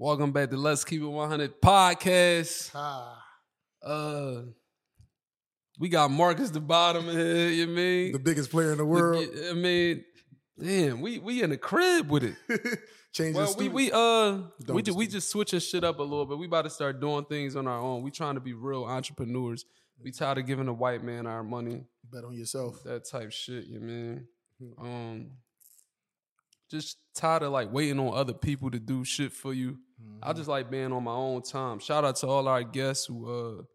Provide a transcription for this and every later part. Welcome back to Let's Keep It 100 Podcast. We got Mark at the bottom of here, you mean? The biggest player in the world. I mean, damn, we in the crib with it. We just switching shit up a little bit. We about to start doing things on our own. We trying to be real entrepreneurs. We tired of giving a white man our money. Bet on yourself. That type shit, you mean? Just tired of like waiting on other people to do shit for you. Mm-hmm. I just like being on my own time. Shout out to all our guests who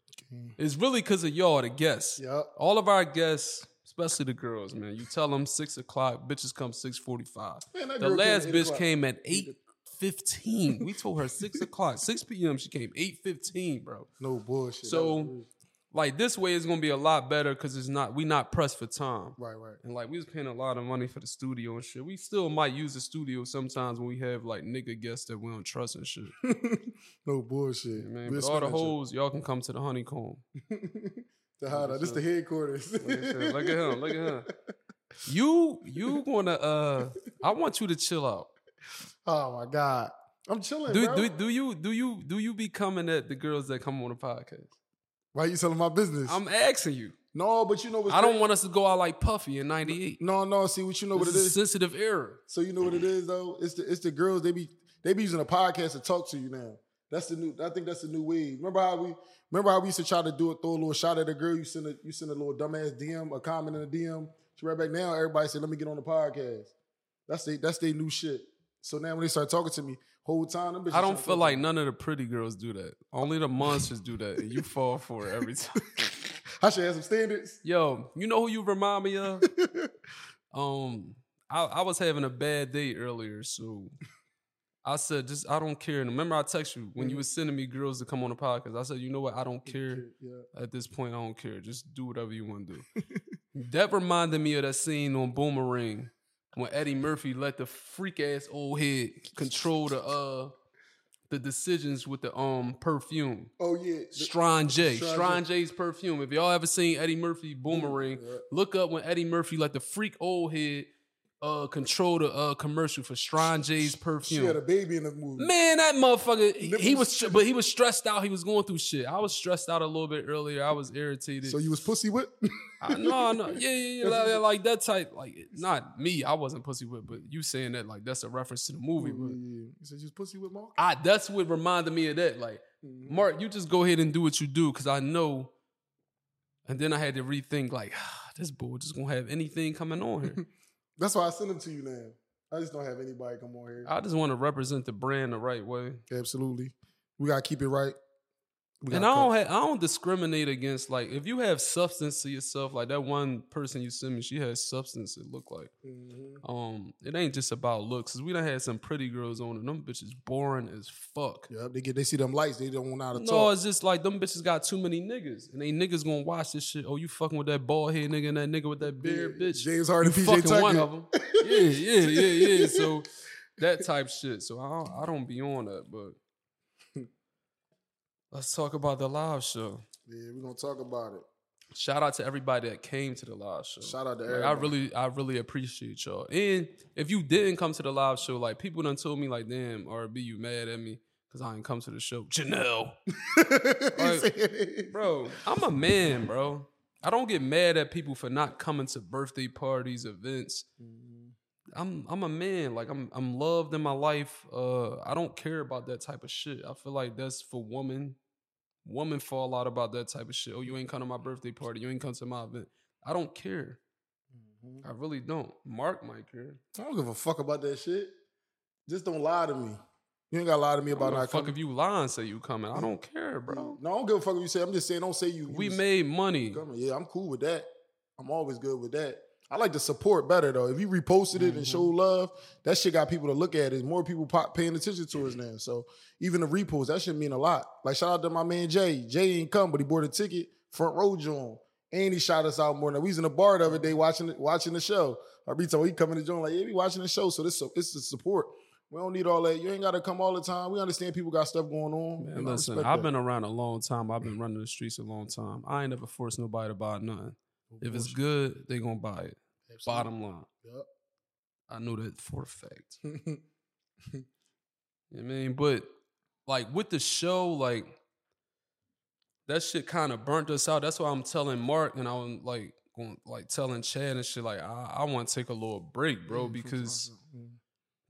it's really because of y'all, the guests. Yep. All of our guests, especially the girls, man. You tell them 6 o'clock, bitches come 6:45. The last bitch came at 8:15. We told her 6 o'clock, 6 p.m. She came 8:15, bro. No bullshit. So like this way is gonna be a lot better because it's not we not pressed for time. Right. And like we was paying a lot of money for the studio and shit. We still might use the studio sometimes when we have like nigga guests that we don't trust and shit. No bullshit. Yeah, man, but all the hoes, y'all can come to the honeycomb. This the headquarters. Look at him. Look at him. You gonna I want you to chill out. Oh my God. I'm chilling. Do you be coming at the girls that come on the podcast? Why are you selling my business? I'm asking you. No, but you know what? I don't want us to go out like Puffy in '98. No. See what you know. This what it is? It's a sensitive era. So you know what it is though. It's the girls. They be using a podcast to talk to you now. I think that's the new wave. Remember how we used to try to do it, throw a little shot at a girl. You send a little dumbass DM, a comment in a DM. She right back now. Everybody said, "Let me get on the podcast." That's they new shit. So now when they start talking to me, whole time them bitches. I don't feel like none of the pretty girls do that. Only the monsters do that, and you fall for it every time. I should have some standards. Yo, you know who you remind me of? I was having a bad day earlier, so I said, "Just I don't care." And remember, I text you when you were sending me girls to come on the podcast. I said, "You know what? I don't care at this point. I don't care. Just do whatever you want to do." That reminded me of that scene on Boomerang. When Eddie Murphy let the freak ass old head control the decisions with the perfume. Oh yeah, Strange's perfume. If y'all ever seen Eddie Murphy Boomerang, look up when Eddie Murphy let the freak old head control the commercial for Strange's perfume. She had a baby in the movie. Man, that motherfucker. He was stressed out. He was going through shit. I was stressed out a little bit earlier. I was irritated. So you was pussy whipped? No. Yeah. Like that type. Like not me. I wasn't pussy whipped. But you saying that like that's a reference to the movie. But yeah. You said you was pussy whipped, Mark. That's what reminded me of that. Like Mark, you just go ahead and do what you do because I know. And then I had to rethink. Like this boy just gonna have anything coming on here. That's why I send them to you now. I just don't have anybody come on here. I just want to represent the brand the right way. Absolutely. We got to keep it right. And I don't discriminate against, like, if you have substance to yourself, like that one person you sent me, she has substance, it look like. Mm-hmm. It ain't just about looks. Cause we done had some pretty girls on and them bitches boring as fuck. Yep, they see them lights, they don't want out of talk. No, it's just like them bitches got too many niggas. And they niggas gonna watch this shit. Oh, you fucking with that bald head nigga and that nigga with that beard, bitch. James Harden, BJ Tucker. One of them. Yeah. So that type shit. So I don't be on that, but. Let's talk about the live show. Yeah, we're going to talk about it. Shout out to everybody that came to the live show. Shout out to everybody. I really appreciate y'all. And if you didn't come to the live show, like people done told me like, damn, RB, you mad at me because I didn't come to the show. Janelle. Like, bro, I'm a man, bro. I don't get mad at people for not coming to birthday parties, events. Mm-hmm. I'm a man. Like I'm loved in my life. I don't care about that type of shit. I feel like that's for women. Women fall out about that type of shit. Oh, you ain't come to my birthday party. You ain't come to my event. I don't care. Mm-hmm. I really don't. Mark might care. I don't give a fuck about that shit. Just don't lie to me. You ain't got to lie to me about not coming. Fuck if you lie and say you coming. I don't care, bro. No, I don't give a fuck if you say. I'm just saying don't say you. We made money. Coming. Yeah, I'm cool with that. I'm always good with that. I like the support better, though. If you reposted it and showed love, that shit got people to look at it. More people paying attention to us now. So even the repost, that should mean a lot. Like, shout out to my man, Jay. Jay ain't come, but he bought a ticket, front row joint. And he shot us out more than we was in the bar the other day watching the show. Arbito, he coming to join like, yeah, we watching the show. So it's the support. We don't need all that. You ain't got to come all the time. We understand people got stuff going on. Man, listen, I've been around a long time. I've been running the streets a long time. I ain't never forced nobody to buy nothing. If it's good, they gonna buy it. Absolutely. Bottom line. Yep. I know that for a fact. I mean, but like with the show, like that shit kind of burnt us out. That's why I'm telling Mark and I'm like going, like telling Chad and shit, like I want to take a little break, bro, because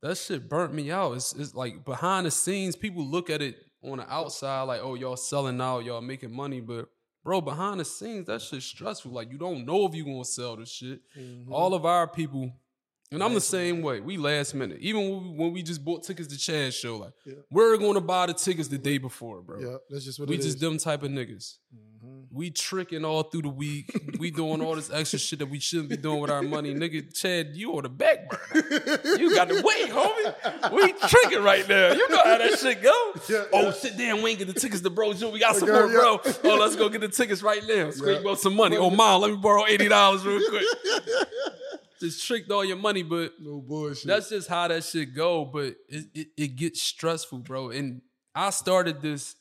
that shit burnt me out. It's like behind the scenes, people look at it on the outside, like, oh, y'all selling out, y'all making money, but bro, behind the scenes, that shit's stressful. Like, you don't know if you gonna sell this shit. Mm-hmm. All of our people, and I'm the same way. We last minute. Even when we just bought tickets to Chad's show, like, we're gonna buy the tickets the day before, bro. Yeah, that's just what we it is. We just them type of niggas. Mm-hmm. We tricking all through the week. We doing all this extra shit that we shouldn't be doing with our money. Nigga, Chad, you on the back burner. You got to wait, homie. We tricking right now. You know how that shit go. Yeah, oh, shit, damn, we ain't get the tickets to bro. We got some more, bro. Oh, let's go get the tickets right now. Scream about some money. Oh, mom, let me borrow $80 real quick. Just tricked all your money, but no bullshit. That's just how that shit go, but it gets stressful, bro. And I started this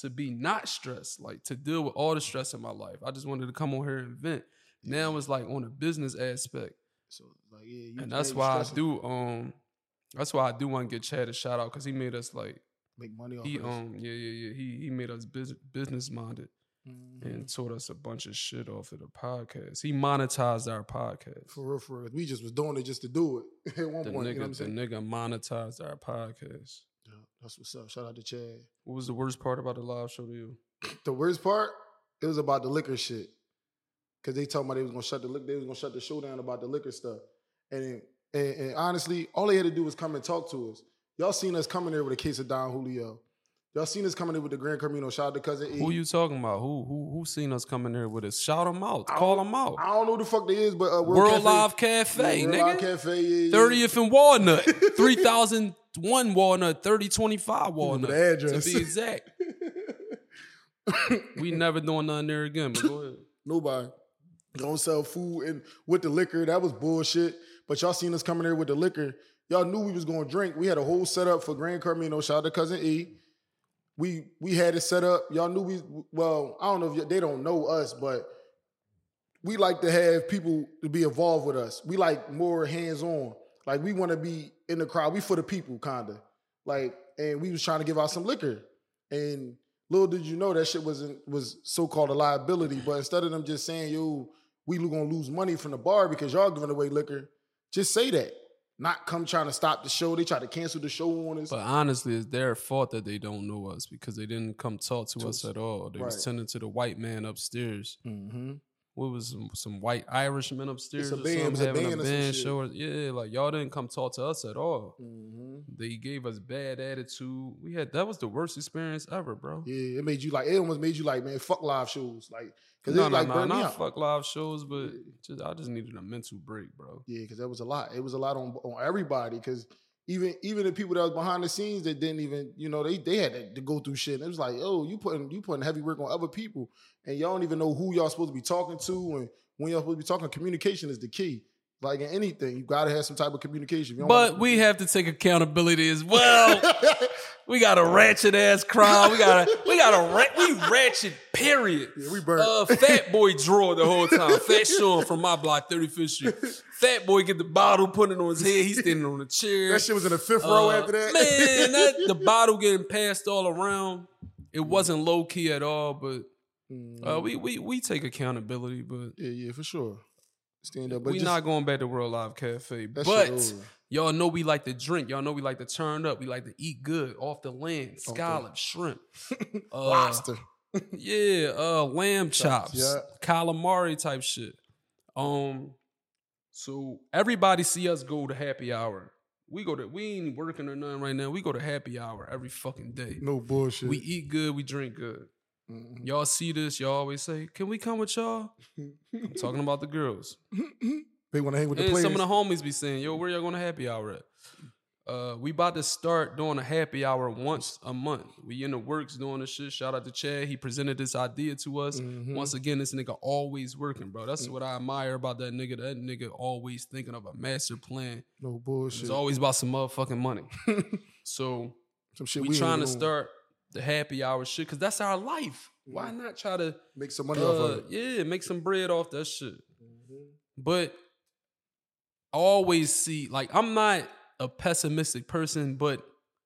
to be not stressed, like to deal with all the stress in my life. I just wanted to come on here and vent. Now it's like on a business aspect. So like, yeah, and that's why I do want to give Chad a shout out because he made us like make money off of us. He made us business minded and taught us a bunch of shit off of the podcast. He monetized our podcast. For real. We just was doing it just to do it at one point. You know what I'm saying? The nigga monetized our podcast. Yeah, that's what's up. Shout out to Chad. What was the worst part about the live show to you? The worst part? It was about the liquor shit. Cause they talking about they was gonna shut the show down about the liquor stuff. And honestly, all they had to do was come and talk to us. Y'all seen us coming there with a case of Don Julio. Y'all seen us coming in with the Gran Coramino. Shout out to Cousin E. Who you talking about? Who seen us coming there with us? Shout them out. Call them out. I don't know who the fuck they is, but World Live Cafe, nigga. World Live Cafe, 30th and Walnut. 3001 Walnut, 3025 Walnut. The address. To be exact. We never doing nothing there again, but go ahead. Nobody. Don't sell food and with the liquor. That was bullshit. But y'all seen us coming there with the liquor. Y'all knew we was going to drink. We had a whole setup for Gran Coramino. Shout out to Cousin E. We had it set up. Y'all knew I don't know if they don't know us, but we like to have people to be involved with us. We like more hands-on. Like, we want to be in the crowd. We for the people, kind of. Like, and we was trying to give out some liquor. And little did you know that shit was so-called a liability. But instead of them just saying, yo, we going to lose money from the bar because y'all giving away liquor, just say that. Not come trying to stop the show. They tried to cancel the show on us. But honestly, it's their fault that they don't know us because they didn't come talk to us at all. They was tending to the white man upstairs. Mm-hmm. What was some white Irishman upstairs? It's a band show. Yeah, like y'all didn't come talk to us at all. Mm-hmm. They gave us bad attitude. That was the worst experience ever, bro. Yeah, it almost made you like, man, fuck live shows. Like, not fuck live shows, but I just needed a mental break, bro. Yeah, because that was a lot. It was a lot on everybody, because even the people that was behind the scenes that didn't even, you know, they had to go through shit. And it was like, oh, you putting heavy work on other people, and y'all don't even know who y'all supposed to be talking to and when y'all supposed to be talking. Communication is the key. Like in anything, you gotta have some type of communication. We have to take accountability as well. We got a ratchet ass crowd. We ratchet. Period. Yeah, we burnt. Fat boy draw the whole time. Fat Sean from my block, 35th Street. Fat boy get the bottle, put it on his head. He's standing on a chair. That shit was in the fifth row after that. Man, the bottle getting passed all around. It wasn't low key at all, but we take accountability. But yeah, for sure. Stand up, but we not going back to World Live Cafe, but y'all know we like to drink. Y'all know we like to turn up. We like to eat good off the land. Scallop, shrimp, lobster, lamb chops, calamari type shit. So everybody see us go to happy hour. We ain't working or nothing right now. We go to happy hour every fucking day. No bullshit. We eat good. We drink good. Mm-hmm. Y'all see this, y'all always say, can we come with y'all? I'm talking about the girls. They want to hang with the players. Some of the homies be saying, yo, where y'all going to happy hour at? We about to start doing a happy hour once a month. We in the works doing this shit. Shout out to Chad. He presented this idea to us. Mm-hmm. Once again, this nigga always working, bro. That's what I admire about that nigga. That nigga always thinking of a master plan. No bullshit. It's always about some motherfucking money. So some shit we trying to start the happy hour shit, because that's our life. Why not try to make some money off of it? Yeah, make some bread off that shit. Mm-hmm. But I always see, like, I'm not a pessimistic person, but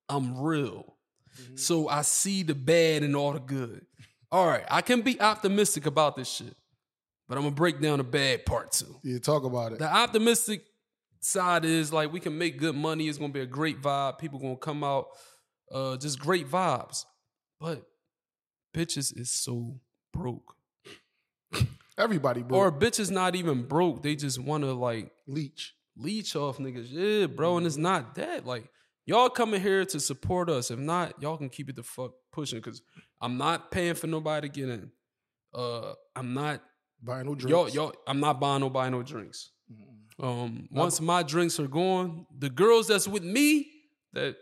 I'm real. Mm-hmm. So I see the bad and all the good. All right, I can be optimistic about this shit, but I'm going to break down the bad part too. Yeah, talk about it. The optimistic side is like we can make good money. It's going to be a great vibe. People going to come out, just great vibes. But bitches is so broke. Everybody broke. Or bitches not even broke. They just want to like... Leech off niggas. Yeah, bro. And it's not that. Like, y'all coming here to support us. If not, y'all can keep it the fuck pushing because I'm not paying for nobody to get in. I'm not... Buying no drinks. Y'all, I'm not buying no drinks. Mm-hmm. Once my drinks are gone, the girls that's with me, that...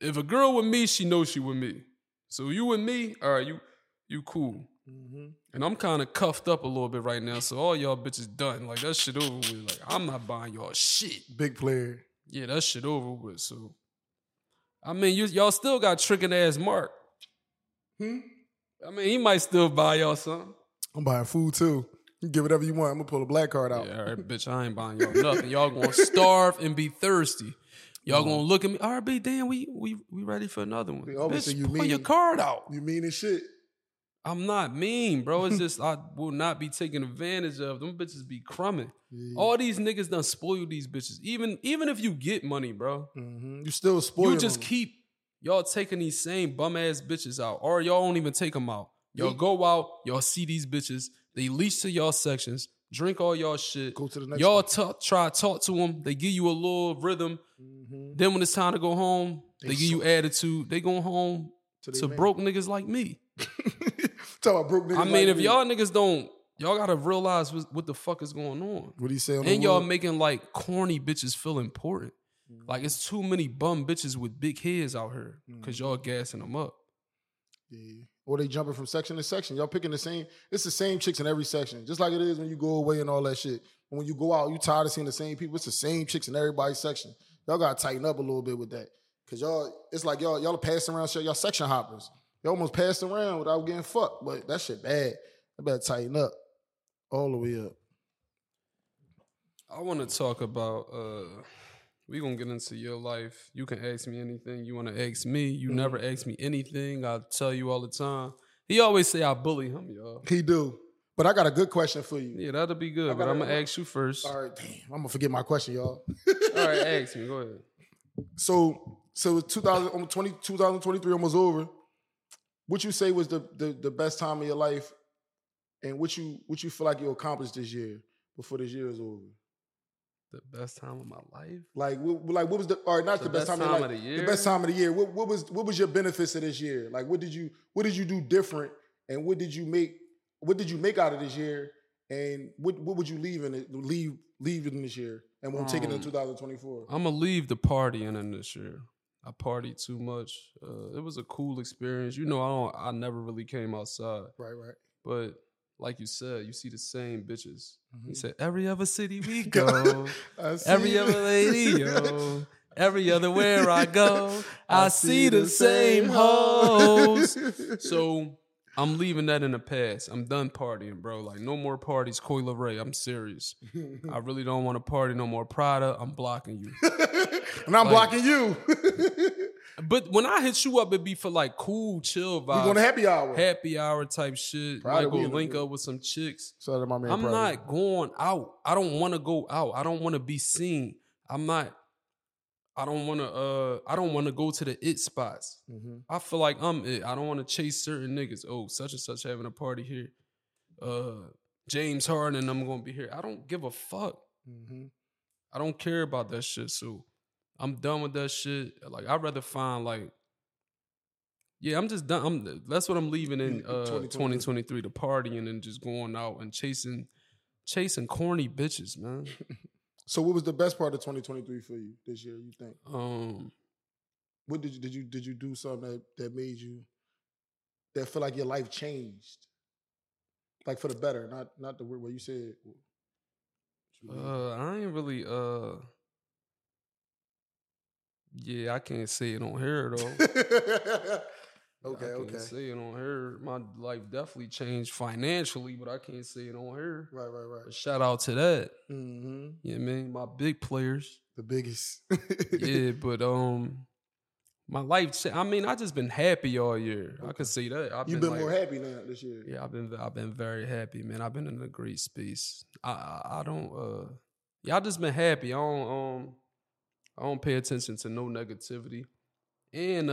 If a girl with me, she knows she with me. So you with me, all right, you cool. Mm-hmm. And I'm kind of cuffed up a little bit right now, so all y'all bitches done. Like, that shit over with. Like, I'm not buying y'all shit. Big player. Yeah, that shit over with, so. I mean, y'all still got tricking-ass Mark. I mean, he might still buy y'all something. I'm buying food, too. You get whatever you want. I'm going to pull a black card out. Yeah, all right, bitch, I ain't buying y'all nothing. Y'all going to starve and be thirsty. Y'all gonna look at me, RB, damn, we ready for another one. Bitch, you pull your card out. You mean as shit. I'm not mean, bro. It's just I will not be taken advantage of. Them bitches be crumbing. Yeah. All these niggas done spoil these bitches. Even if you get money, bro. Mm-hmm. You still spoil them. You just keep y'all taking these same bum-ass bitches out. Or y'all don't even take them out. Y'all go out, y'all see these bitches. They leash to y'all sections. Drink all y'all shit. Go to the next y'all try to talk to them. They give you a little rhythm. Mm-hmm. Then when it's time to go home, they give you attitude. They go home to broke niggas like me. Talk about broke niggas like me. I mean, if y'all niggas don't, y'all got to realize what the fuck is going on. What do you say? And y'all making like corny bitches feel important. Mm-hmm. Like it's too many bum bitches with big heads out here because mm-hmm. y'all gassing them up. Yeah. Or they jumping from section to section. Y'all picking the same. It's the same chicks in every section. Just like it is when you go away and all that shit. When you go out, you tired of seeing the same people. It's the same chicks in everybody's section. Y'all got to tighten up a little bit with that. Because y'all, it's like y'all are passing around shit. Y'all section hoppers. Y'all almost passed around without getting fucked. But that shit bad. I better tighten up. All the way up. I want to talk about, we going to get into your life. You can ask me anything you want to ask me. You never ask me anything. I tell you all the time. He always say I bully him, y'all. He do. But I got a good question for you. Yeah, that'll be good. But I'm going to ask you first. All right, damn. I'm going to forget my question, y'all. All right, ask me. Go ahead. So 2023 almost over. What you say was the best time of your life and what you feel like you accomplished this year before this year is over? The best time of my life? Like what was the best time of the year. What was your benefits of this year? Like what did you do different and what did you make out of this year and what would you leave in this year and won't take it in 2024? I'm gonna leave the partying in this year. I partied too much. It was a cool experience. You know, I never really came outside. Right. But like you said, you see the same bitches. Mm-hmm. He said, every other city we go, every other lady, yo. Every other where I go, I see the same hoes. So I'm leaving that in the past. I'm done partying, bro. Like, no more parties, Coi Leray. I'm serious. I really don't want to party no more. Prada, I'm blocking you. And I'm blocking you. But when I hit you up, it be for like cool, chill vibes. We're going to happy hour. Happy hour type shit. Might go link up with some chicks. So my man, I'm not going out. I don't want to go out. I don't want to be seen. I'm not. I don't want to go to the it spots. Mm-hmm. I feel like I'm it. I don't want to chase certain niggas. Oh, such and such having a party here. James Harden and I'm going to be here. I don't give a fuck. Mm-hmm. I don't care about that shit. So I'm done with that shit. Like, I'd rather find, like... Yeah, I'm just done. That's what I'm leaving in 2023, the partying and just going out and chasing corny bitches, man. So what was the best part of 2023 for you this year, you think? What did you do something that made you... that feel like your life changed? Like, for the better, not the word where you said... I ain't really... Yeah, I can't say it on here, though. Okay. I can't say it on here. My life definitely changed financially, but I can't say it on here. Right. But shout out to that. Mm-hmm. You know what I mean? My big players. The biggest. Yeah, but my life, I mean, I just been happy all year. Okay. I could see that. You've been like, more happy now this year. Yeah, I've been very happy, man. I've been in a great space. I just been happy. I don't pay attention to no negativity, and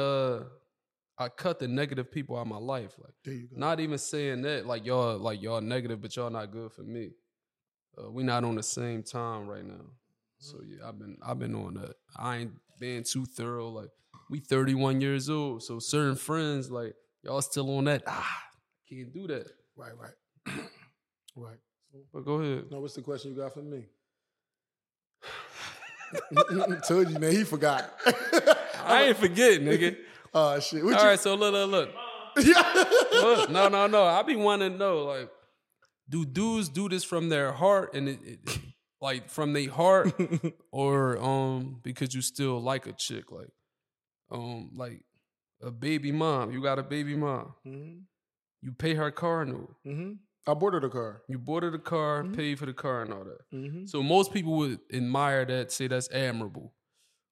I cut the negative people out of my life. Like, there you go. Not even saying that, like y'all negative, but y'all not good for me. We not on the same time right now. So yeah, I've been on that. I ain't been too thorough. Like, we 31 years old, so certain friends, like, y'all still on that. Can't do that. Right. Right. But go ahead. Now, what's the question you got for me? Told you, man. He forgot. I ain't forgetting, nigga. Oh, shit. All right, so look. Look. No. I be wanting to know, like, do dudes do this from their heart and it like from their heart, or because you still like a chick, like a baby mom? You got a baby mom. Mm-hmm. You pay her car and all. Mm-hmm. I bought her the car. You bought her the car, mm-hmm. paid for the car and all that. Mm-hmm. So most people would admire that, say that's admirable.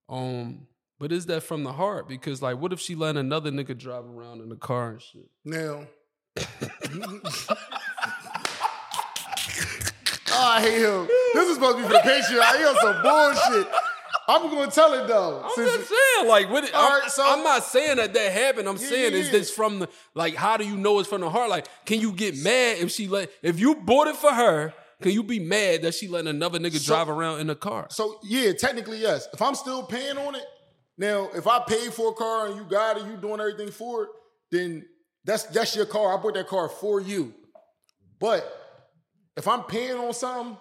But is that from the heart? Because, like, what if she let another nigga drive around in the car and shit? Now. I hate him. This is supposed to be for the Patreon. I hear some bullshit. I'm going to tell it, though. I'm not saying that happened. I'm saying is this from the, like, how do you know it's from the heart? Like, can you get mad if you bought it for her, can you be mad that she letting another nigga drive around in the car? So, yeah, technically, yes. If I'm still paying on it, now, if I paid for a car and you got it, you doing everything for it, then that's your car. I bought that car for you. But if I'm paying on something,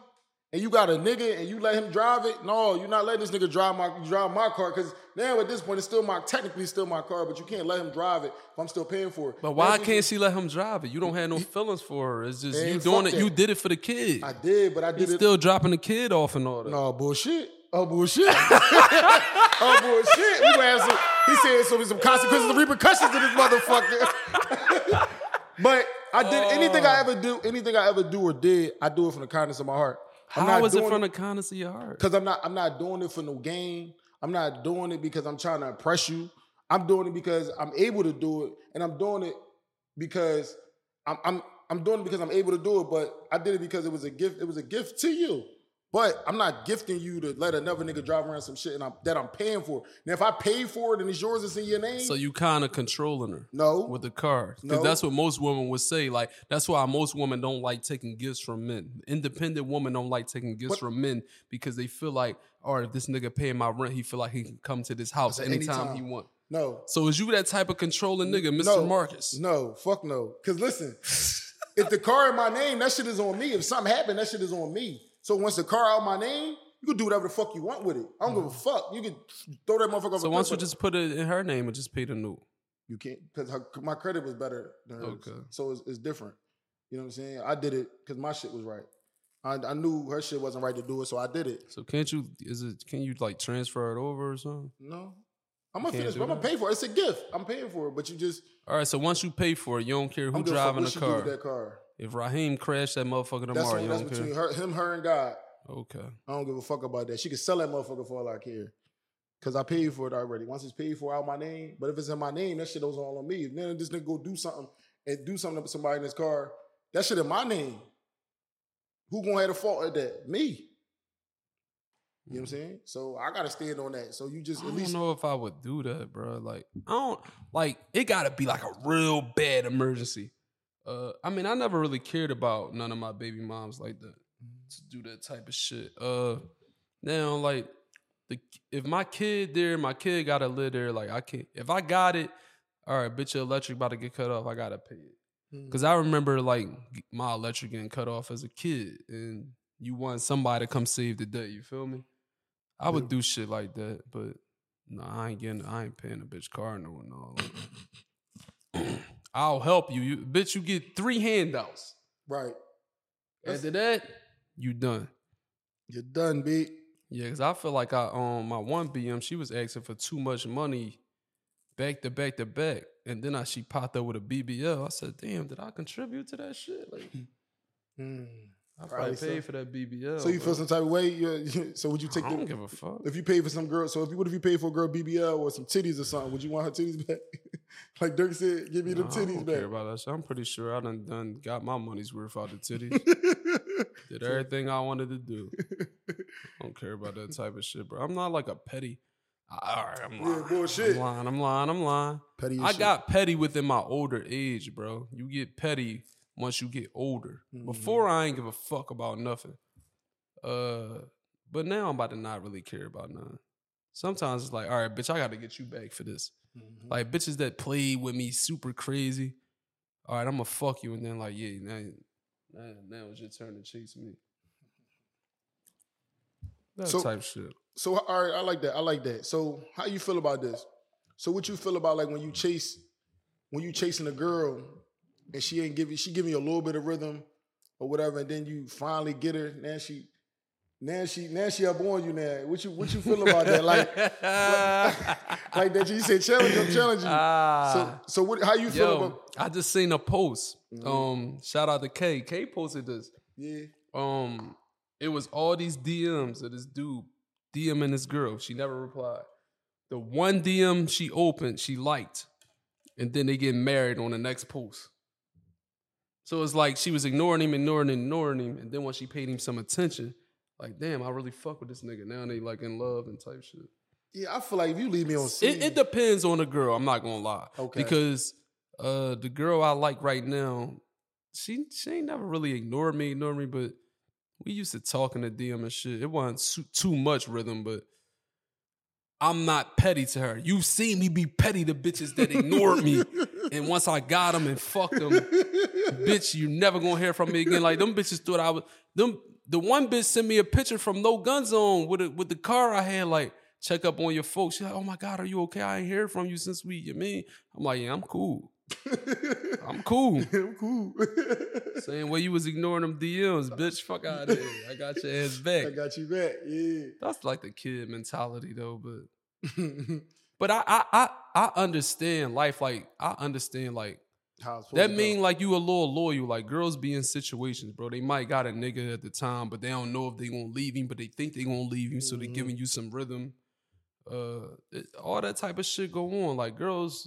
and you got a nigga and you let him drive it, no, you're not letting this nigga drive my car, because now at this point it's still my car, but you can't let him drive it if I'm still paying for it. But why can't she let him drive it? You don't have no feelings for her. It's just you doing it. You did it for the kid. I did, but I did it. You're still dropping the kid off and all that. No, bullshit. Oh, bullshit. Oh, bullshit. We gonna have some, he said there's gonna be some consequences and repercussions to this motherfucker. But I did anything I ever do or did, I do it from the kindness of my heart. How is it from the kindness of your heart? Because I'm not doing it for no gain. I'm not doing it because I'm trying to impress you. I'm doing it because I'm able to do it, and I'm doing it because I'm doing it because I'm able to do it. But I did it because it was a gift. It was a gift to you. But I'm not gifting you to let another nigga drive around some shit that I'm paying for. Now, if I pay for it and it's yours, it's in your name. So you kind of controlling her. No. With the car. Because that's what most women would say. Like, that's why most women don't like taking gifts from men. Independent women don't like taking gifts from men because they feel like, all right, if this nigga paying my rent, he feel like he can come to this house anytime he want. No. So is you that type of controlling nigga, Mr. Marcus? No. Fuck no. Because listen, if the car in my name, that shit is on me. If something happened, that shit is on me. So once the car out my name, you can do whatever the fuck you want with it. I don't give a fuck. You can throw that motherfucker over. So once you just put it in her name and just pay the new. You can't, because my credit was better than hers. Okay. So it's different. You know what I'm saying? I did it because my shit was right. I knew her shit wasn't right to do it, so I did it. So can you like transfer it over or something? No. I'm gonna pay for it. It's a gift. I'm paying for it, but you just. All right, so once you pay for it, you don't care who's driving the car. What you do with that car. If Raheem crashed that motherfucker tomorrow, you don't care? That's between her and God. Okay. I don't give a fuck about that. She could sell that motherfucker for all I care. Because I paid for it already. Once it's paid for out my name, but if it's in my name, that shit was all on me. If then this nigga go do something to somebody in his car, that shit in my name. Who gonna have the fault at that? Me. You know what I'm saying? So I gotta stand on that. So you just I don't know if I would do that, bro. Like, I don't like it gotta be like a real bad emergency. I mean, I never really cared about none of my baby moms like that to do that type of shit. Now, like, if my kid gotta live there, like, I can't. If I got it, all right, bitch, your electric about to get cut off. I gotta pay it. Because I remember, like, my electric getting cut off as a kid, and you want somebody to come save the day. You feel me? I would do shit like that, but no, I ain't paying a bitch car no. Like, I'll help you. Bitch, you get 3 handouts. Right. After that, you done. You're done, B. Yeah, because I feel like I my one BM, she was asking for too much money back to back. And then she popped up with a BBL. I said, damn, did I contribute to that shit? Like, I probably paid for that BBL. So you feel some type of way? So would you take? I don't give a fuck. If you paid for some girl, so if you what if you paid for a girl BBL or some titties or something? Would you want her titties back? Like Dirk said, give me them titties back. I don't care about that shit. I'm pretty sure I done got my money's worth out the titties. Did everything I wanted to do. I don't care about that type of shit, bro. I'm not like a petty. All right, I'm lying. Yeah, bullshit. I'm lying. Petty. I got petty within my older age, bro. You get petty once you get older. Mm-hmm. Before, I ain't give a fuck about nothing. But now I'm about to not really care about none. Sometimes it's like, all right, bitch, I got to get you back for this. Mm-hmm. Like, bitches that played with me super crazy. All right, I'm going to fuck you. And then like, yeah, now it's your turn to chase me. That type shit. So, all right, I like that. So, how you feel about this? So, what you feel about, like, when you chasing a girl and she ain't giving you a little bit of rhythm or whatever, and then you finally get her, now she up on you now. What you feel about that? Like, like that you said, I'm challenging you. So what? How you feel about? I just seen a post. Mm-hmm. Shout out to K. K posted this. Yeah. It was all these DMs of this dude DMing this girl. She never replied. The one DM she opened, she liked. And then they get married on the next post. So it's like she was ignoring him. And then when she paid him some attention, like, damn, I really fuck with this nigga. Now they like in love and type shit. Yeah, I feel like if you leave me on scene. It depends on the girl. I'm not going to lie. Okay. Because the girl I like right now, she ain't never really ignored me, but we used to talk in the DM and shit. It wasn't too much rhythm, but I'm not petty to her. You've seen me be petty to bitches that ignored me. And once I got them and fucked them, bitch, you never gonna hear from me again. Like, them bitches thought I was... The one bitch sent me a picture from No Gun Zone with the car I had, like, check up on your folks. She's like, oh my God, are you okay? I ain't heard from you since you mean? I'm like, yeah, I'm cool. Same way you was ignoring them DMs, bitch. Fuck out of here. I got your ass back. I got you back. Yeah. That's like the kid mentality though, but I understand life. Like I understand like that mean like you a little loyal. Like girls be in situations, bro. They might got a nigga at the time, but they don't know if they gonna leave him, but they think they gonna leave him, so they giving you some rhythm. All that type of shit go on. Like girls.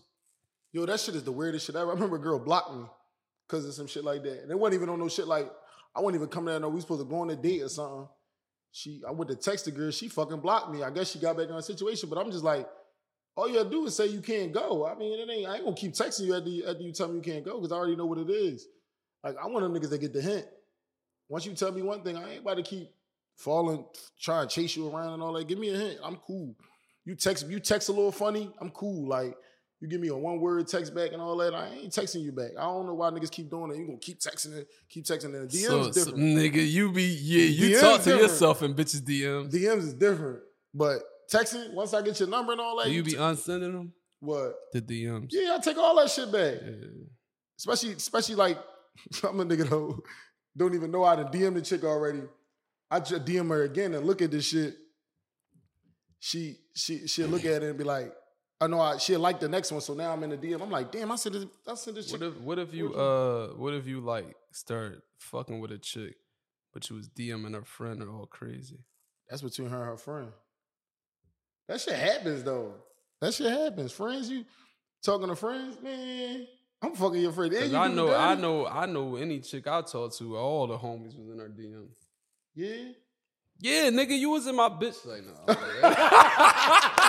Yo, that shit is the weirdest shit ever. I remember a girl blocked me because of some shit like that. And it wasn't even on no shit like, I wasn't even coming out no, we supposed to go on a date or something. I went to text the girl, she fucking blocked me. I guess she got back in her situation, but I'm just like, all you gotta do is say you can't go. I mean, I ain't gonna keep texting you after you tell me you can't go because I already know what it is. Like, I want them niggas that get the hint. Once you tell me one thing, I ain't about to keep trying to chase you around and all that. Give me a hint. I'm cool. You text a little funny, I'm cool. Like, you give me a one-word text back and all that, I ain't texting you back. I don't know why niggas keep doing it. You gonna keep texting it. DM's different. Nigga, you DM's talk to yourself in bitches' DMs. DMs is different. But texting, once I get your number and all that. Do you be unsending them? What? The DMs. Yeah, I take all that shit back. Yeah. Especially like, I'm a nigga though, don't even know how to DM the chick already. I just DM her again and look at this shit. She'll look at it and be like, I know she'll like the next one, so now I'm in the DM. I'm like, damn, I sent this chick. What if you like start fucking with a chick, but you was DMing her friend or all crazy? That's between her and her friend. That shit happens though. Friends, you talking to friends, man. I'm fucking your friend. Cause I know any chick I talk to, all the homies was in her DM. Yeah. Yeah, nigga, you was in my bitch like now.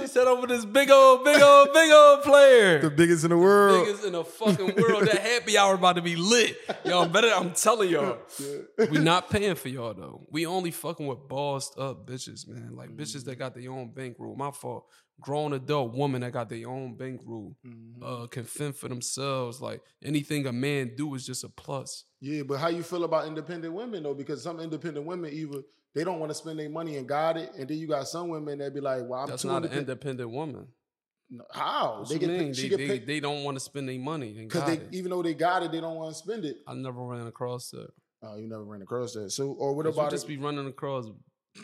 She said over this big old player. The biggest in the world. The biggest in the fucking world. That happy hour about to be lit. Y'all better, I'm telling y'all. Yeah. We not paying for y'all, though. We only fucking with bossed up bitches, man. Like bitches that got their own bankroll. My fault. Grown adult woman that got their own bankroll. Mm-hmm. Can fend for themselves. Like anything a man do is just a plus. Yeah, but how you feel about independent women, though? Because some independent women either... They don't want to spend their money and guard it. And then you got some women that be like, well, I'm That's not an independent woman. No, how? What they get mean? They don't want to spend their money and guard it. Because even though they got it, they don't want to spend it. I never ran across that. Oh, you never ran across that. So, or what about you just be running across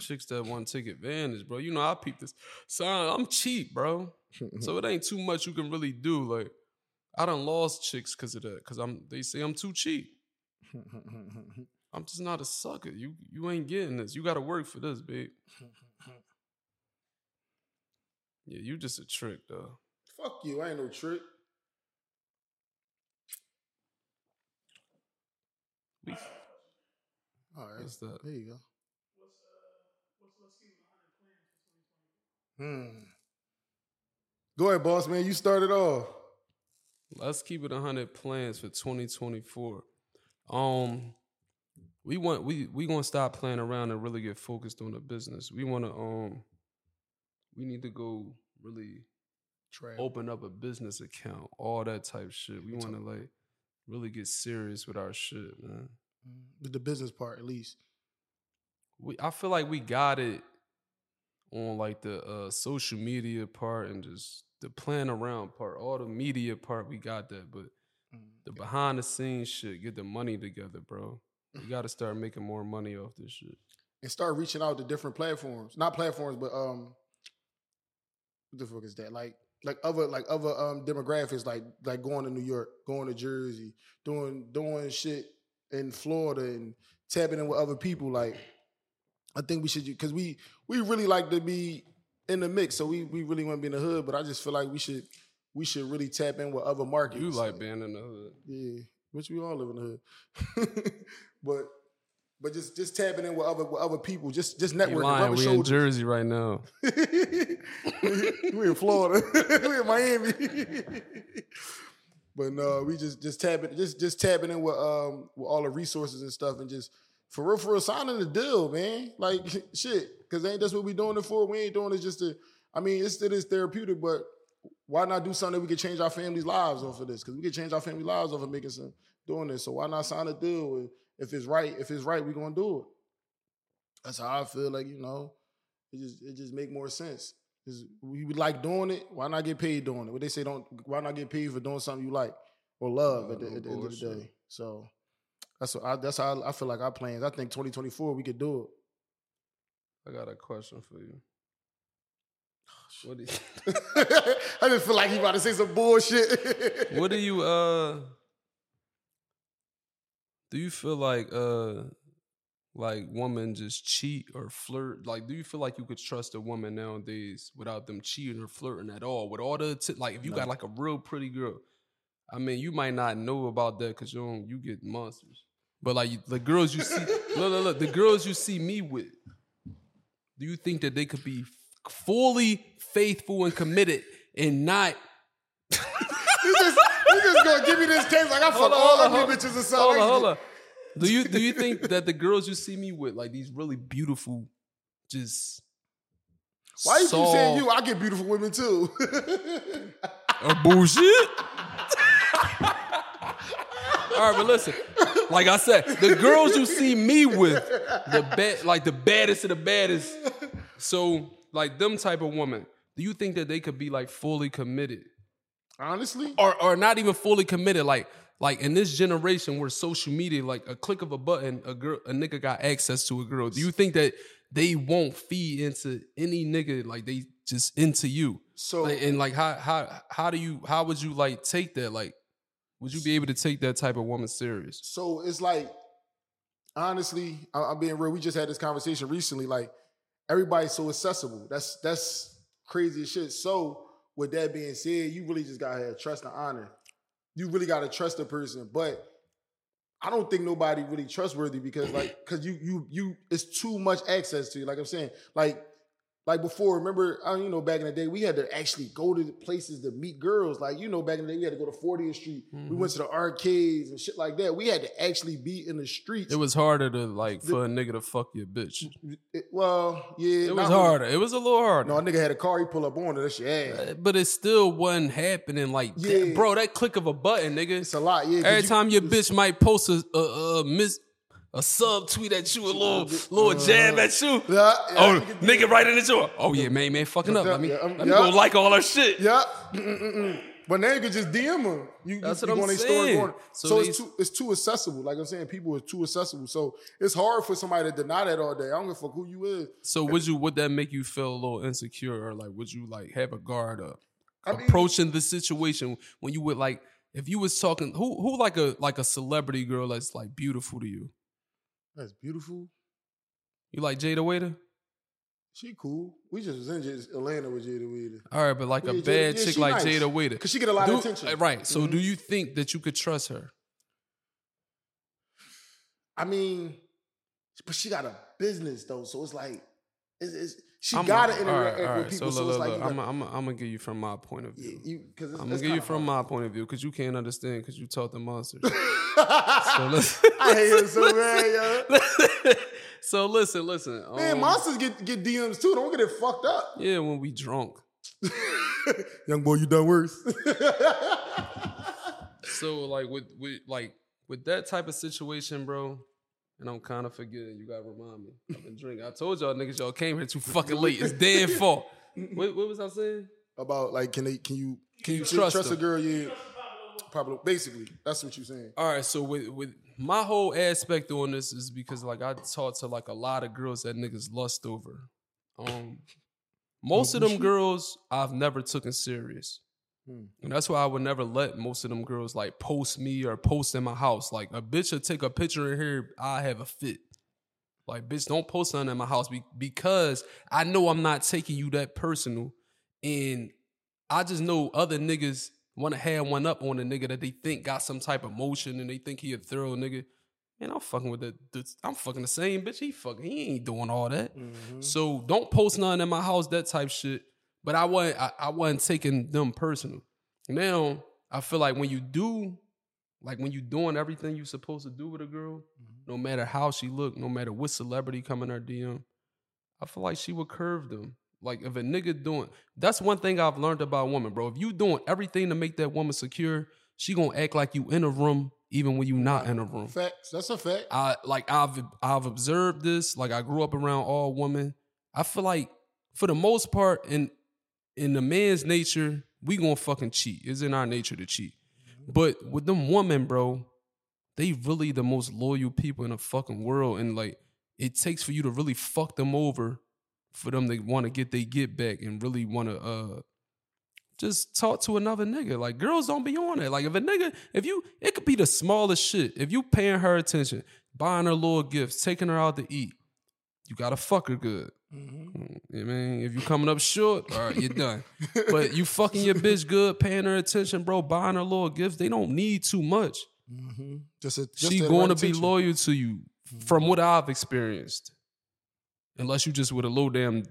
chicks that want to take advantage, bro. You know, I peep this. So I'm cheap, bro. So it ain't too much you can really do. Like, I done lost chicks because of that. Because they say I'm too cheap. I'm just not a sucker. You ain't getting this. You got to work for this, babe. Yeah, you just a trick, though. Fuck you. I ain't no trick. All right. What's that? There you go. What's Let's Keep It 100 plan for 2020? Go ahead, boss man. You started off. Let's Keep It 100 plans for 2024. We gonna stop playing around and really get focused on the business. We wanna we need to go really open up a business account, all that type shit. We wanna like really get serious with our shit, man. With the business part, at least. I feel like we got it on like the social media part and just the plan around part, all the media part, we got that, but the behind the scenes shit, get the money together, bro. You got to start making more money off this shit. And start reaching out to different platforms. Not platforms, but what the fuck is that? Like other demographics, like going to New York, going to Jersey, doing shit in Florida and tapping in with other people. Like, I think we should, because we really like to be in the mix, so we really want to be in the hood, but I just feel like we should really tap in with other markets. You like being in the hood. Yeah. Which we all live in the hood. but just tapping in with other people. Just networking. We're in Jersey right now. We're in Florida. We're in Miami. But no, we just tapping in with all the resources and stuff, and just for real signing the deal, man. Like shit. Cause ain't that's what we doing it for. We ain't doing it just to, I mean, it's still is therapeutic, but why not do something that we could change our family's lives off of this? Because we could change our family lives off of making some doing this. So why not sign a deal? And if it's right, we're gonna do it. That's how I feel. Like, you know, it just make more sense. We would like doing it. Why not get paid doing it? What they say, why not get paid for doing something you like or love at the end of the day? So that's how I feel like our plans. I think 2024 we could do it. I got a question for you. What do you... I just feel like he about to say some bullshit. What do you do you feel like women just cheat or flirt? Like, do you feel like you could trust a woman nowadays without them cheating or flirting at all? With all the like, if you got like a real pretty girl, I mean, you might not know about that because you get monsters. But like the girls you see, look, the girls you see me with, do you think that they could be fully faithful and committed and not... you just gonna give me this case like I fuck all ugly bitches aside. Hold on. Do you think that the girls you see me with, like these really beautiful, just... Why you keep saying you? I get beautiful women too. Or bullshit? All right, but listen. Like I said, the girls you see me with, the baddest of the baddest. So... Like them type of woman, do you think that they could be like fully committed? Honestly? Or not even fully committed. Like in this generation where social media, like a click of a button, a nigga got access to a girl. Do you think that they won't feed into any nigga like they just into you? So like, and like how would you like take that? Like, would you be able to take that type of woman serious? So it's like, honestly, I'm being real. We just had this conversation recently, like. Everybody's so accessible. That's crazy as shit. So with that being said, you really just gotta have trust and honor. You really gotta trust the person. But I don't think nobody really trustworthy because you it's too much access to you. Like I'm saying, like before, remember, back in the day, we had to actually go to places to meet girls. Like, back in the day, we had to go to 40th Street. Mm-hmm. We went to the arcades and shit like that. We had to actually be in the streets. It was harder to, for a nigga to fuck your bitch. Yeah. It was harder. It was a little harder. No, a nigga had a car, he pull up on it. That's your ass. But it still wasn't happening that. Bro, that click of a button, nigga. It's a lot, yeah. Every time your bitch might post a sub tweet at you, a little jab at you. Yeah, nigga right in the door. Oh, yeah, man, fucking up. Let me go like all her shit. Yeah. But now you can just DM her. That's what I'm saying. So it's too accessible. Like I'm saying, people are too accessible. So it's hard for somebody to deny that all day. I don't give a fuck who you is. So would that make you feel a little insecure? Or like, would you like have a guard up? Approaching the situation when you would like, if you was talking, who like a celebrity girl that's like beautiful to you? That's beautiful. You like Jayda Wayda? She cool. We just was in Atlanta with Jayda Wayda. All right, but like a bad chick like nice. Jayda Wayda. Because she get a lot of attention. Right. So do you think that you could trust her? I mean, but she got a business though. So it's like, she got to interact with people. So it's like, I'm going to give you from my point of view. I'm going to give you from my point of view because you can't understand because you taught the monsters. I hate him so bad, yo. So listen. Man, monsters get DMs too. Don't get it fucked up. Yeah, when we drunk. Young boy, you done worse. So like with that type of situation, bro, and I'm kind of forgetting, you gotta remind me. I've been drinking. I told y'all niggas, y'all came here too fucking late. It's damn fault. What was I saying? About like can you trust a girl? Yeah. Probably, basically, that's what you're saying. All right, so with my whole aspect on this is because like I talked to like a lot of girls that niggas lust over. Most of them girls I've never taken serious, and that's why I would never let most of them girls like post me or post in my house. Like a bitch will take a picture in here, I have a fit. Like bitch, don't post nothing in my house because I know I'm not taking you that personal, and I just know other niggas want to have one up on a nigga that they think got some type of motion and they think he a thorough nigga. Man, I'm fucking with I'm fucking the same bitch. He ain't doing all that. Mm-hmm. So don't post nothing in my house, that type shit. But I wasn't taking them personal. Now, I feel like when you doing everything you supposed to do with a girl, no matter how she look, no matter what celebrity come in her DM, I feel like she would curve them. Like, if a nigga doing... That's one thing I've learned about women, bro. If you doing everything to make that woman secure, she gonna act like you in a room even when you not in a room. Facts. That's a fact. I've observed this. Like, I grew up around all women. I feel like, for the most part, in the man's nature, we gonna fucking cheat. It's in our nature to cheat. But with them women, bro, they really the most loyal people in the fucking world. And, like, it takes for you to really fuck them over for them to want to get they get back and really want to just talk to another nigga. Like, girls don't be on it. Like, it could be the smallest shit. If you paying her attention, buying her little gifts, taking her out to eat, you got to fuck her good. Mm-hmm. I mean, if you coming up short, all right, you're done. But you fucking your bitch good, paying her attention, bro, buying her little gifts, they don't need too much. Mm-hmm. She going to be loyal to you from what I've experienced. Unless you just with a low down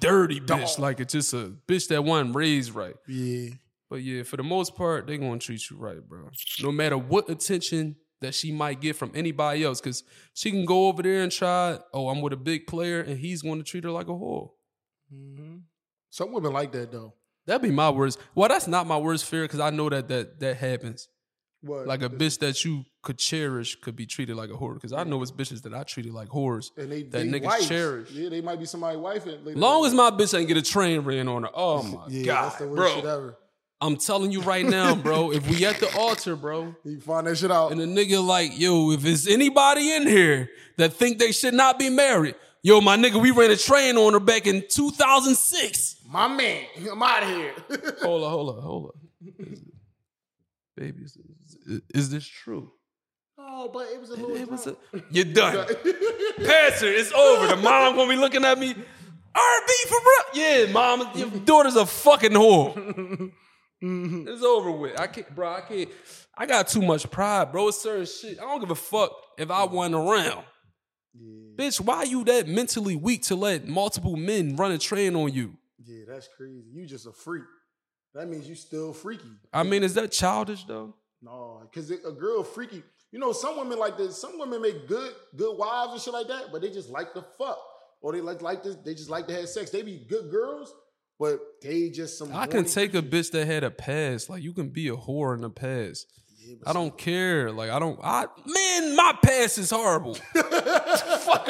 dirty bitch, like it's just a bitch that wasn't raised right. Yeah. But yeah, for the most part, they gonna treat you right, bro. No matter what attention that she might get from anybody else, because she can go over there and try, oh, I'm with a big player, and he's gonna treat her like a whore. Mm-hmm. Some women like that though. That'd be my worst. Well, that's not my worst fear because I know that happens. What? Like a bitch that you could cherish could be treated like a whore. Because I know it's bitches that I treated like whores and they niggas wives. Cherish. Yeah, they might be somebody's wife. Long as my bitch ain't get a train ran on her. Oh my God, that's the worst shit ever. I'm telling you right now, bro. If we at the altar, bro, you find that shit out. And a nigga like, yo, if it's anybody in here that think they should not be married, yo, my nigga, we ran a train on her back in 2006. My man, I'm out of here. Hold up. Baby, is this true? Oh, but it was a little... You're done. Pass her. It's over. The mom gonna be looking at me. RB for real. Yeah, mom, your daughter's a fucking whore. Mm-hmm. It's over with. I can't. I got too much pride, bro. It's certain shit. I don't give a fuck if I won around. Yeah. Bitch, why you that mentally weak to let multiple men run a train on you? Yeah, that's crazy. You just a freak. That means you still freaky. I mean, is that childish though? No, because a girl freaky. You know, some women like this. Some women make good wives and shit like that, but they just like to fuck, or they like this. They just like to have sex. They be good girls, but they just some. I can take a bitch that had a past. Like, you can be a whore in the past. Yeah, I don't care. Like, man, my past is horrible. Fuck,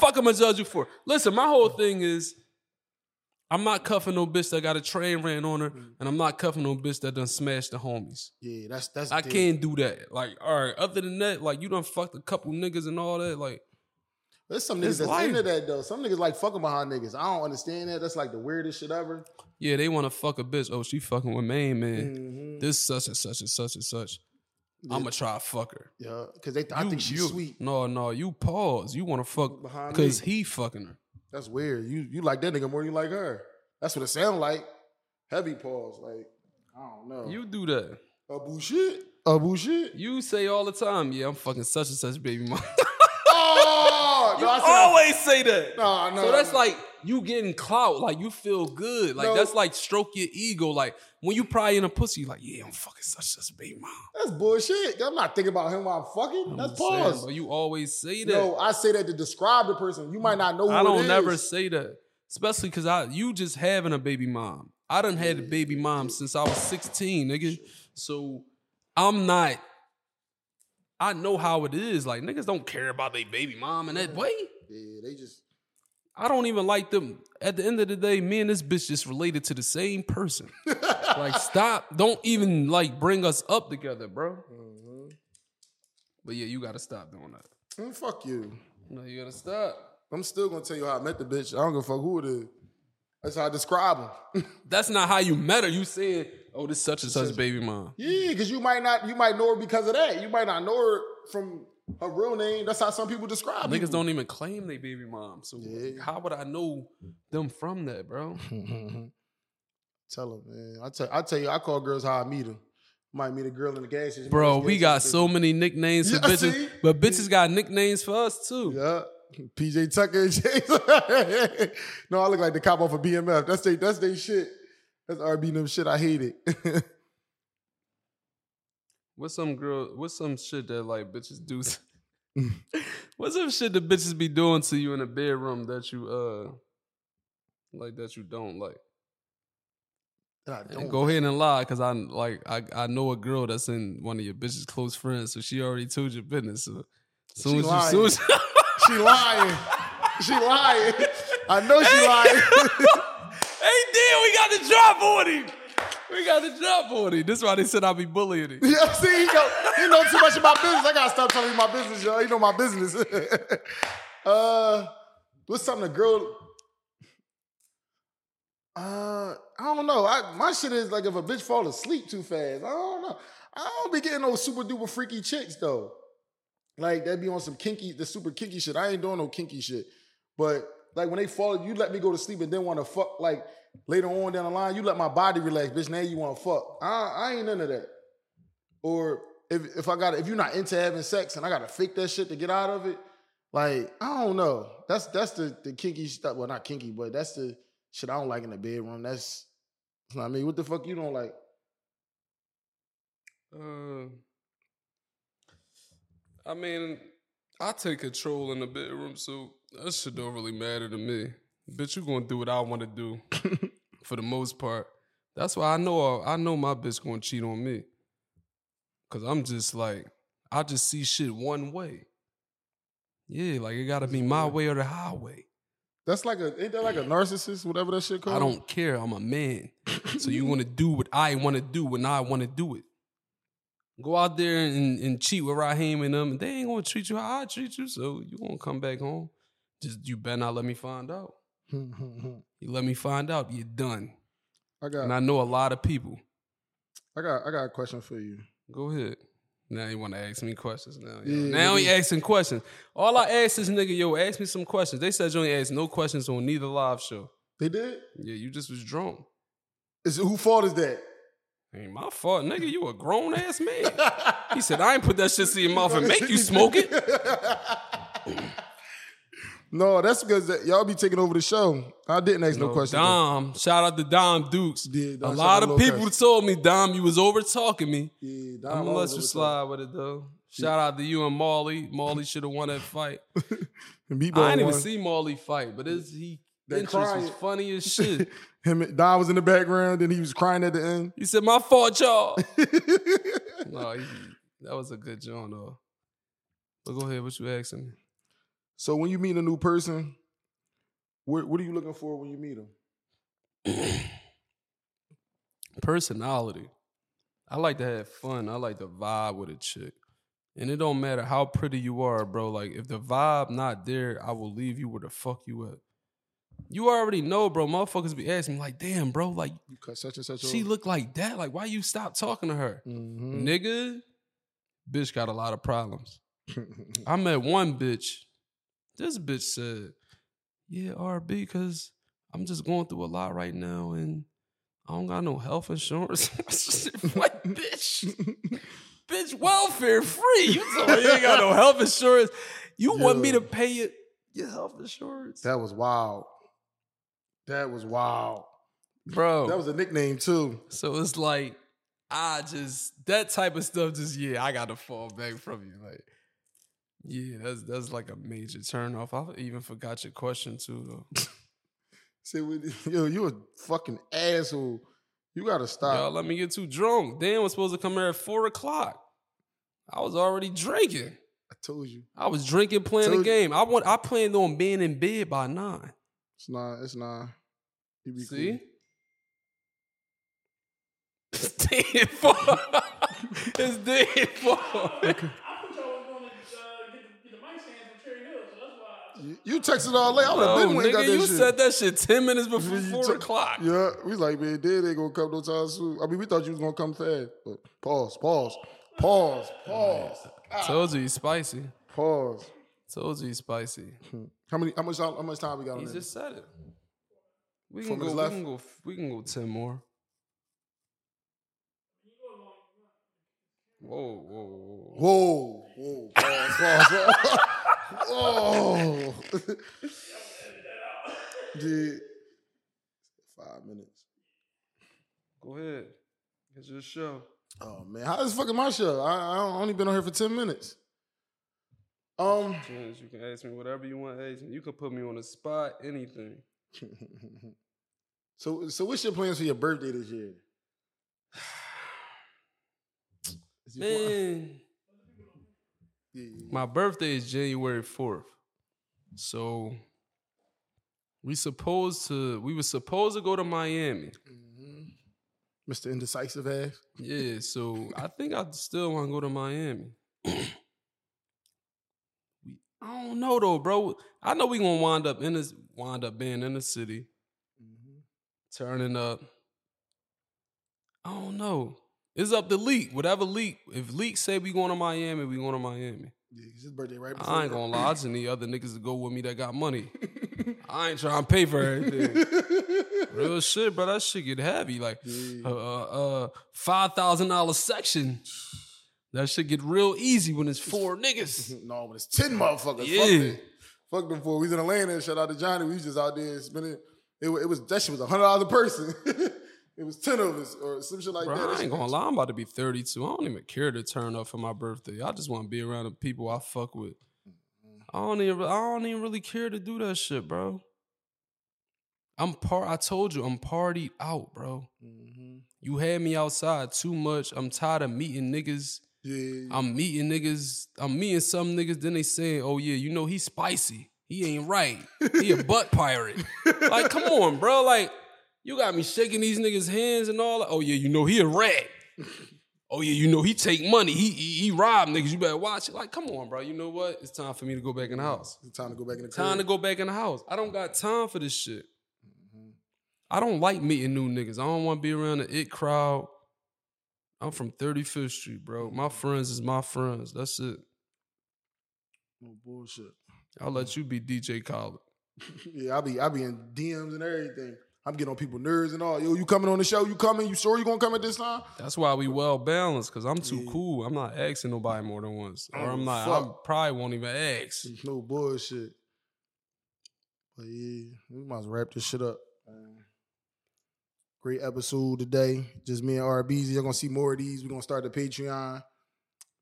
I'm gonna judge you for. Listen, my whole thing is, I'm not cuffing no bitch that got a train ran on her, and I'm not cuffing no bitch that done smashed the homies. Yeah, that's. I can't do that. Like, all right. Other than that, like, you done fucked a couple niggas and all that. Like, There's some niggas that's into that, though. Some niggas like fucking behind niggas. I don't understand that. That's like the weirdest shit ever. Yeah, they want to fuck a bitch. Oh, she fucking with main man. Mm-hmm. This such and such and such and such. Yeah. I'm going to try to fuck her. Yeah, because I think she's sweet. No, you pause. You want to fuck behind because he fucking her. That's weird. You like that nigga more than you like her. That's what it sound like. Heavy pause. Like, I don't know. You do that. A bullshit. You say all the time, yeah, I'm fucking such and such baby mama. Say that. No. So that's like you getting clout. Like you feel good. Like that's like stroke your ego. Like when you pry in a pussy, you're like, yeah, I'm fucking such baby mom. That's bullshit. I'm not thinking about him while I'm fucking. That's pause. But you always say that. No, I say that to describe the person. You might not know who I don't it is. Never say that. Especially because you just having a baby mom. I done had a baby mom since I was 16, nigga. So I know how it is. Like, niggas don't care about their baby mom in that way. Yeah, they just... I don't even like them. At the end of the day, me and this bitch just related to the same person. Like, stop. Don't even, like, bring us up together, bro. Mm-hmm. But yeah, you gotta stop doing that. Man, fuck you. No, you gotta stop. I'm still gonna tell you how I met the bitch. I don't give a fuck who it is. That's how I describe her. That's not how you met her. You said... Oh, this such and such baby mom. Yeah, because you might know her because of that. You might not know her from her real name. That's how some people describe it. Niggas don't even claim they baby mom. So how would I know them from that, bro? Tell them, man. I tell you, I call girls how I meet them. Might meet a girl in the gas station. Bro, we got so many nicknames for bitches. See? But bitches got nicknames for us, too. Yeah. BJ Tucker and James. No, I look like the cop off of BMF. That's they shit. That's RB them shit. I hate it. What's some shit that like bitches do? What's some shit that bitches be doing to you in the bedroom that you that you don't like? And go ahead and lie, cause I know a girl that's in one of your bitches' close friends, so she already told your business. So soon as she lying. I know she lying. Hey, damn, we got to drop on him. This is why they said I be bullying him. Yeah, see, he know too much about business. I got to stop telling you my business, y'all. You know my business. What's something a girl... I don't know. My shit is like if a bitch fall asleep too fast. I don't know. I don't be getting no super-duper freaky chicks, though. Like, they be on some kinky, the super kinky shit. I ain't doing no kinky shit. But... Like, when they fall, you let me go to sleep and then want to fuck, like, later on down the line, you let my body relax, bitch, now you want to fuck. I ain't into that. Or if you're not into having sex and I got to fake that shit to get out of it, like, I don't know. That's the kinky stuff. Well, not kinky, but that's the shit I don't like in the bedroom. That's, you know what I mean? What the fuck you don't like? I mean, I take control in the bedroom, so... That shit don't really matter to me. Bitch, you gonna do what I wanna do for the most part. That's why I know my bitch gonna cheat on me. Cause I'm just like, I just see shit one way. Yeah, like it gotta be my way or the highway. That's like ain't that like a narcissist, whatever that shit called? I don't care, I'm a man. So you wanna do what I wanna do when I wanna do it. Go out there and cheat with Raheem and them, and they ain't gonna treat you how I treat you, so you gonna come back home. Just you better not let me find out. You let me find out, you're done. I know a lot of people. I got a question for you. Go ahead. Now you want to ask me questions now. Yeah, now you asking questions. All I asked is nigga, yo, ask me some questions. They said you ain't asked no questions on neither live show. They did? Yeah, you just was drunk. Whose fault is that? Ain't my fault, nigga. You a grown ass man. He said, I ain't put that shit to your mouth and make you smoke it. No, that's because y'all be taking over the show. I didn't ask no questions. Dom, shout out to Dom Dukes. Yeah, Dom, a lot of people told me, Dom, you was over talking me. Yeah, Dom, I'm gonna let you slide with it though. Shout out to you and Marley. Marley should have won that fight. I didn't even see Marley fight, but that interest was funny as shit. Dom was in the background, and he was crying at the end. He said, "My fault, y'all." No, that was a good joint though. But go ahead, what you asking me? So when you meet a new person, what are you looking for when you meet them? Personality. I like to have fun. I like to vibe with a chick. And it don't matter how pretty you are, bro. Like, if the vibe not there, I will leave you where the fuck you at. You already know, bro. Motherfuckers be asking me, like, damn, bro, like, you cut such and such she look like that. Like, why you stop talking to her? Mm-hmm. Nigga, bitch got a lot of problems. I met one bitch. This bitch said, yeah, RB, because I'm just going through a lot right now, and I don't got no health insurance. Like, bitch. Bitch, welfare free. You told me you ain't got no health insurance. You want me to pay your health insurance? That was wild. That was wild. Bro. That was a nickname, too. So it's like, that type of stuff I got to fall back from you. Like, yeah, that's like a major turnoff. I even forgot your question, too, though. See, you a fucking asshole. You got to stop. Y'all let me get too drunk. Dan was supposed to come here at 4 o'clock. I was already drinking. I told you. I was drinking, playing the game. I planned on being in bed by 9. It's 9. You be see? Cool. It's dead full. Okay. You texted all late. I would have been when you got that shit. You said that shit 10 minutes before 4 o'clock. Yeah, we like, man, they ain't going to come no time soon. I mean, we thought you was going to come fast. But pause. Nice. Told you he's spicy. Pause. Told you he's spicy. How much time we got on that? He just said it. We can go 10 more. Whoa. Pause. Oh, dude. 5 minutes. Go ahead. It's your show. Oh man, how is fucking my show? I only been on here for 10 minutes. You can ask me whatever you want to ask me. You can put me on the spot, anything. So what's your plans for your birthday this year? Man. My birthday is January 4th. So we were supposed to go to Miami. Mm-hmm. Mr. Indecisive ass. Yeah, so I think I still want to go to Miami. I don't know though, bro. I know we gonna wind up being in the city. Mm-hmm. Turning up. I don't know. It's up to Leak. Whatever Leak. If Leak say we going to Miami, we going to Miami. Yeah, it's his birthday right before. I ain't going to lie. I just need other niggas to go with me that got money. I ain't trying to pay for everything. Real shit, bro. That shit get heavy. Like, $5,000 section. That shit get real easy when it's 4 niggas. No, when it's 10 motherfuckers. Yeah. Fuck them 4. We was in Atlanta and shout out to Johnny. We was just out there spending. That shit was $100 a person. It was 10 of us or some shit like that. I ain't gonna lie, I'm about to be 32. I don't even care to turn up for my birthday. I just want to be around the people I fuck with. I don't even really care to do that shit, bro. I told you, I'm partied out, bro. Mm-hmm. You had me outside too much. I'm tired of meeting niggas. Yeah. I'm meeting some niggas, then they saying, oh yeah, you know he's spicy. He ain't right. He a butt pirate. Like, come on, bro. Like, you got me shaking these niggas' hands and all. Oh, yeah, you know he a rat. Oh, yeah, you know he take money. He rob niggas. You better watch it. Like, come on, bro. You know what? It's time for me to go back in the house. It's time to go back in the crib. Time to go back in the house. I don't got time for this shit. Mm-hmm. I don't like meeting new niggas. I don't want to be around the it crowd. I'm from 35th Street, bro. My friends is my friends. That's it. No bullshit. I'll let you be DJ Khaled. Yeah, I'll be in DMs and everything. I'm getting on people's nerves and all. Yo, you coming on the show? You coming? You sure you gonna come at this time? That's why we well balanced, because I'm too cool. I'm not asking nobody more than once. Or I'm not, I probably won't even ask. No bullshit. But yeah, we might as well wrap this shit up. Great episode today. Just me and RBZ. You're gonna see more of these. We're gonna start the Patreon.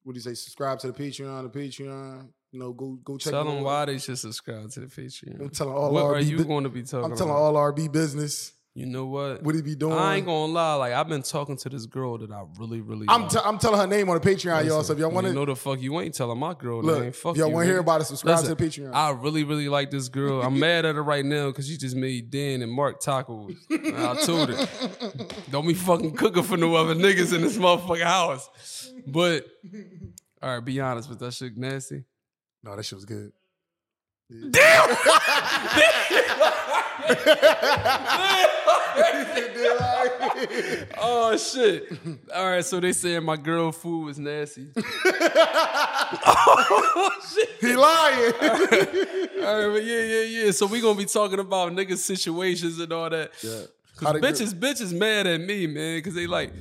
What do you say? Subscribe to the Patreon, You know, go check. Tell them why they should subscribe to the Patreon. I'm telling all RB. What are you going to be talking about? I'm telling all RB business. You know what? What he be doing? I ain't gonna lie. Like, I've been talking to this girl that I really, really. I'm telling her name on the Patreon, y'all. So if y'all want to know the fuck, you ain't telling my girl. Look, name. Fuck y'all. Want to hear about it? Subscribe to the Patreon. I really, really like this girl. I'm mad at her right now because she just made Dan and Mark tacos. And I told her, don't be fucking cooking for no other niggas in this motherfucking house. But All right, be honest, was that shit nasty? No, that shit was good. Yeah. Damn! Oh, shit. All right, so they saying my girl food was nasty. Oh, shit. He lying. All right, but yeah. So we going to be talking about niggas' situations and all that. Yeah. Cause bitches mad at me, man, because they like,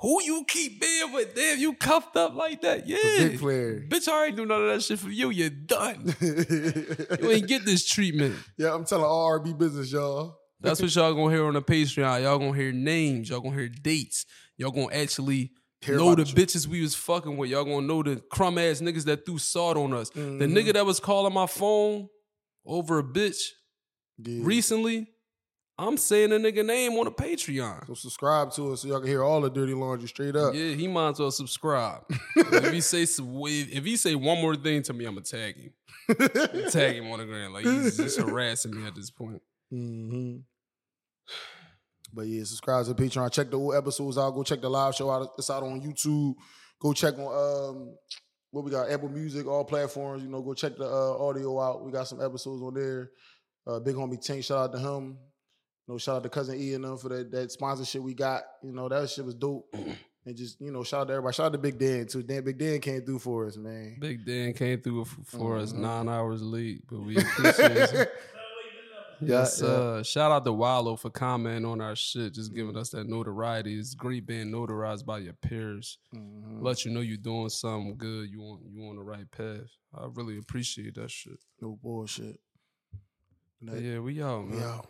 who you keep being with? Damn, you cuffed up like that. Yeah. Big player. Bitch, I ain't do none of that shit for you. You're done. You ain't get this treatment. Yeah, I'm telling all RB business, y'all. That's what y'all gonna hear on the Patreon. Y'all gonna hear names. Y'all gonna hear dates. Y'all gonna actually know the bitches we was fucking with. Y'all gonna know the crumb-ass niggas that threw salt on us. Mm-hmm. The nigga that was calling my phone over a bitch recently, I'm saying a nigga name on the Patreon. So subscribe to us so y'all can hear all the dirty laundry straight up. Yeah, he might as well subscribe. if he say one more thing to me, I'm gonna tag him. Tag him on the ground. Like, he's just harassing me at this point. Mm-hmm. But yeah, subscribe to the Patreon. Check the old episodes out. Go check the live show out. It's out on YouTube. Go check on what we got, Apple Music, all platforms. You know, go check the audio out. We got some episodes on there. Big homie Tank, shout out to him. You know, shout out to Cousin E and them for that sponsorship we got. You know, that shit was dope. And just, you know, shout out to everybody. Shout out to Big Dan too. Big Dan came through for us, man. Big Dan came through for us 9 hours late, but we appreciate him. Yes, shout out to Wallow for commenting on our shit, just giving us that notoriety. It's great being notarized by your peers. Mm-hmm. Let you know you're doing something good. You on the right path. I really appreciate that shit. No bullshit. Yeah, we out, man. We out.